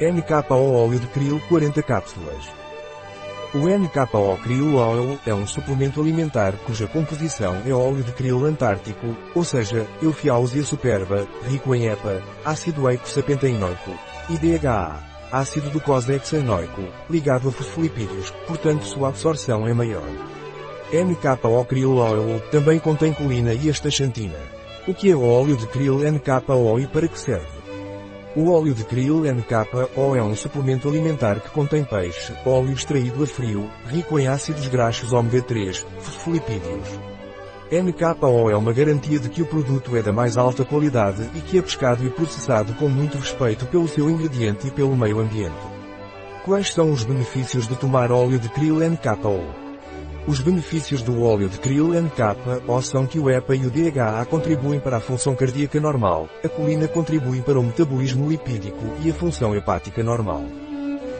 NKO óleo de krill 40 cápsulas. O NKO krill oil é um suplemento alimentar cuja composição é óleo de krill antártico, ou seja, Euphausia superba, rico em EPA, ácido eicosapentaenoico, e DHA, ácido docosahexaenoico, ligado a fosfolipídios, portanto sua absorção é maior. NKO krill oil também contém colina e astaxantina. O que é o óleo de krill NKO e para que serve? O óleo de krill NKO é um suplemento alimentar que contém peixe, óleo extraído a frio, rico em ácidos graxos ômega 3, fosfolipídios. NKO é uma garantia de que o produto é da mais alta qualidade e que é pescado e processado com muito respeito pelo seu ingrediente e pelo meio ambiente. Quais são os benefícios de tomar óleo de krill NKO? Os benefícios do óleo de krill NKO são que o EPA e o DHA contribuem para a função cardíaca normal, a colina contribui para o metabolismo lipídico e a função hepática normal.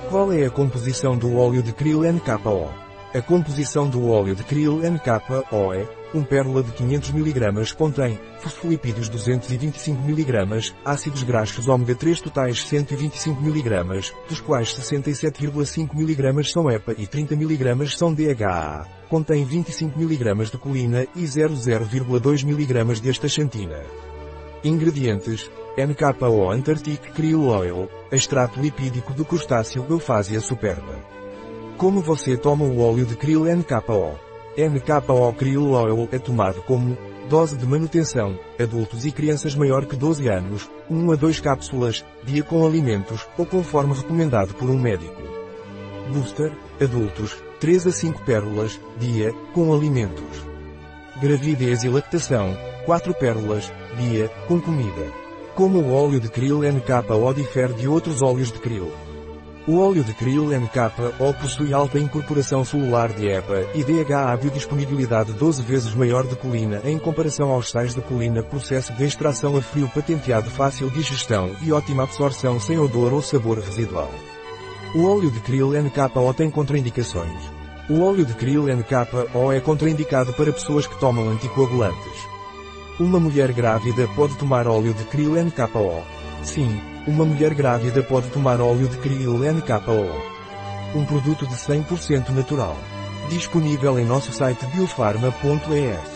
Qual é a composição do óleo de krill NKO? A composição do óleo de krill NKO é: 1 pérola de 500 mg contém fosfolipídios 225 mg, ácidos graxos ômega 3 totais 125 mg, dos quais 67,5 mg são EPA e 30 mg são DHA. Contém 25 mg de colina e 0,2 mg de astaxantina. Ingredientes: NKO Antarctic Krill Oil, extrato lipídico do crustáceo Euphausia superba. Como você toma o óleo de krill NKO? NKO Krill Oil é tomado como dose de manutenção, adultos e crianças maior que 12 anos, 1 a 2 cápsulas, dia com alimentos, ou conforme recomendado por um médico. Booster, adultos, 3 a 5 pérolas, dia, com alimentos. Gravidez e lactação, 4 pérolas, dia, com comida. Como o óleo de krill NKO difere de outros óleos de krill? O óleo de krill NKO possui alta incorporação celular de EPA e DHA, biodisponibilidade 12 vezes maior de colina em comparação aos sais de colina, processo de extração a frio patenteado, fácil digestão e ótima absorção sem odor ou sabor residual. O óleo de krill NKO tem contraindicações. O óleo de krill NKO é contraindicado para pessoas que tomam anticoagulantes. Uma mulher grávida pode tomar óleo de krill NKO? Sim. Uma mulher grávida pode tomar óleo de krill NKO. Um produto de 100% natural. Disponível em nosso site biofarma.es.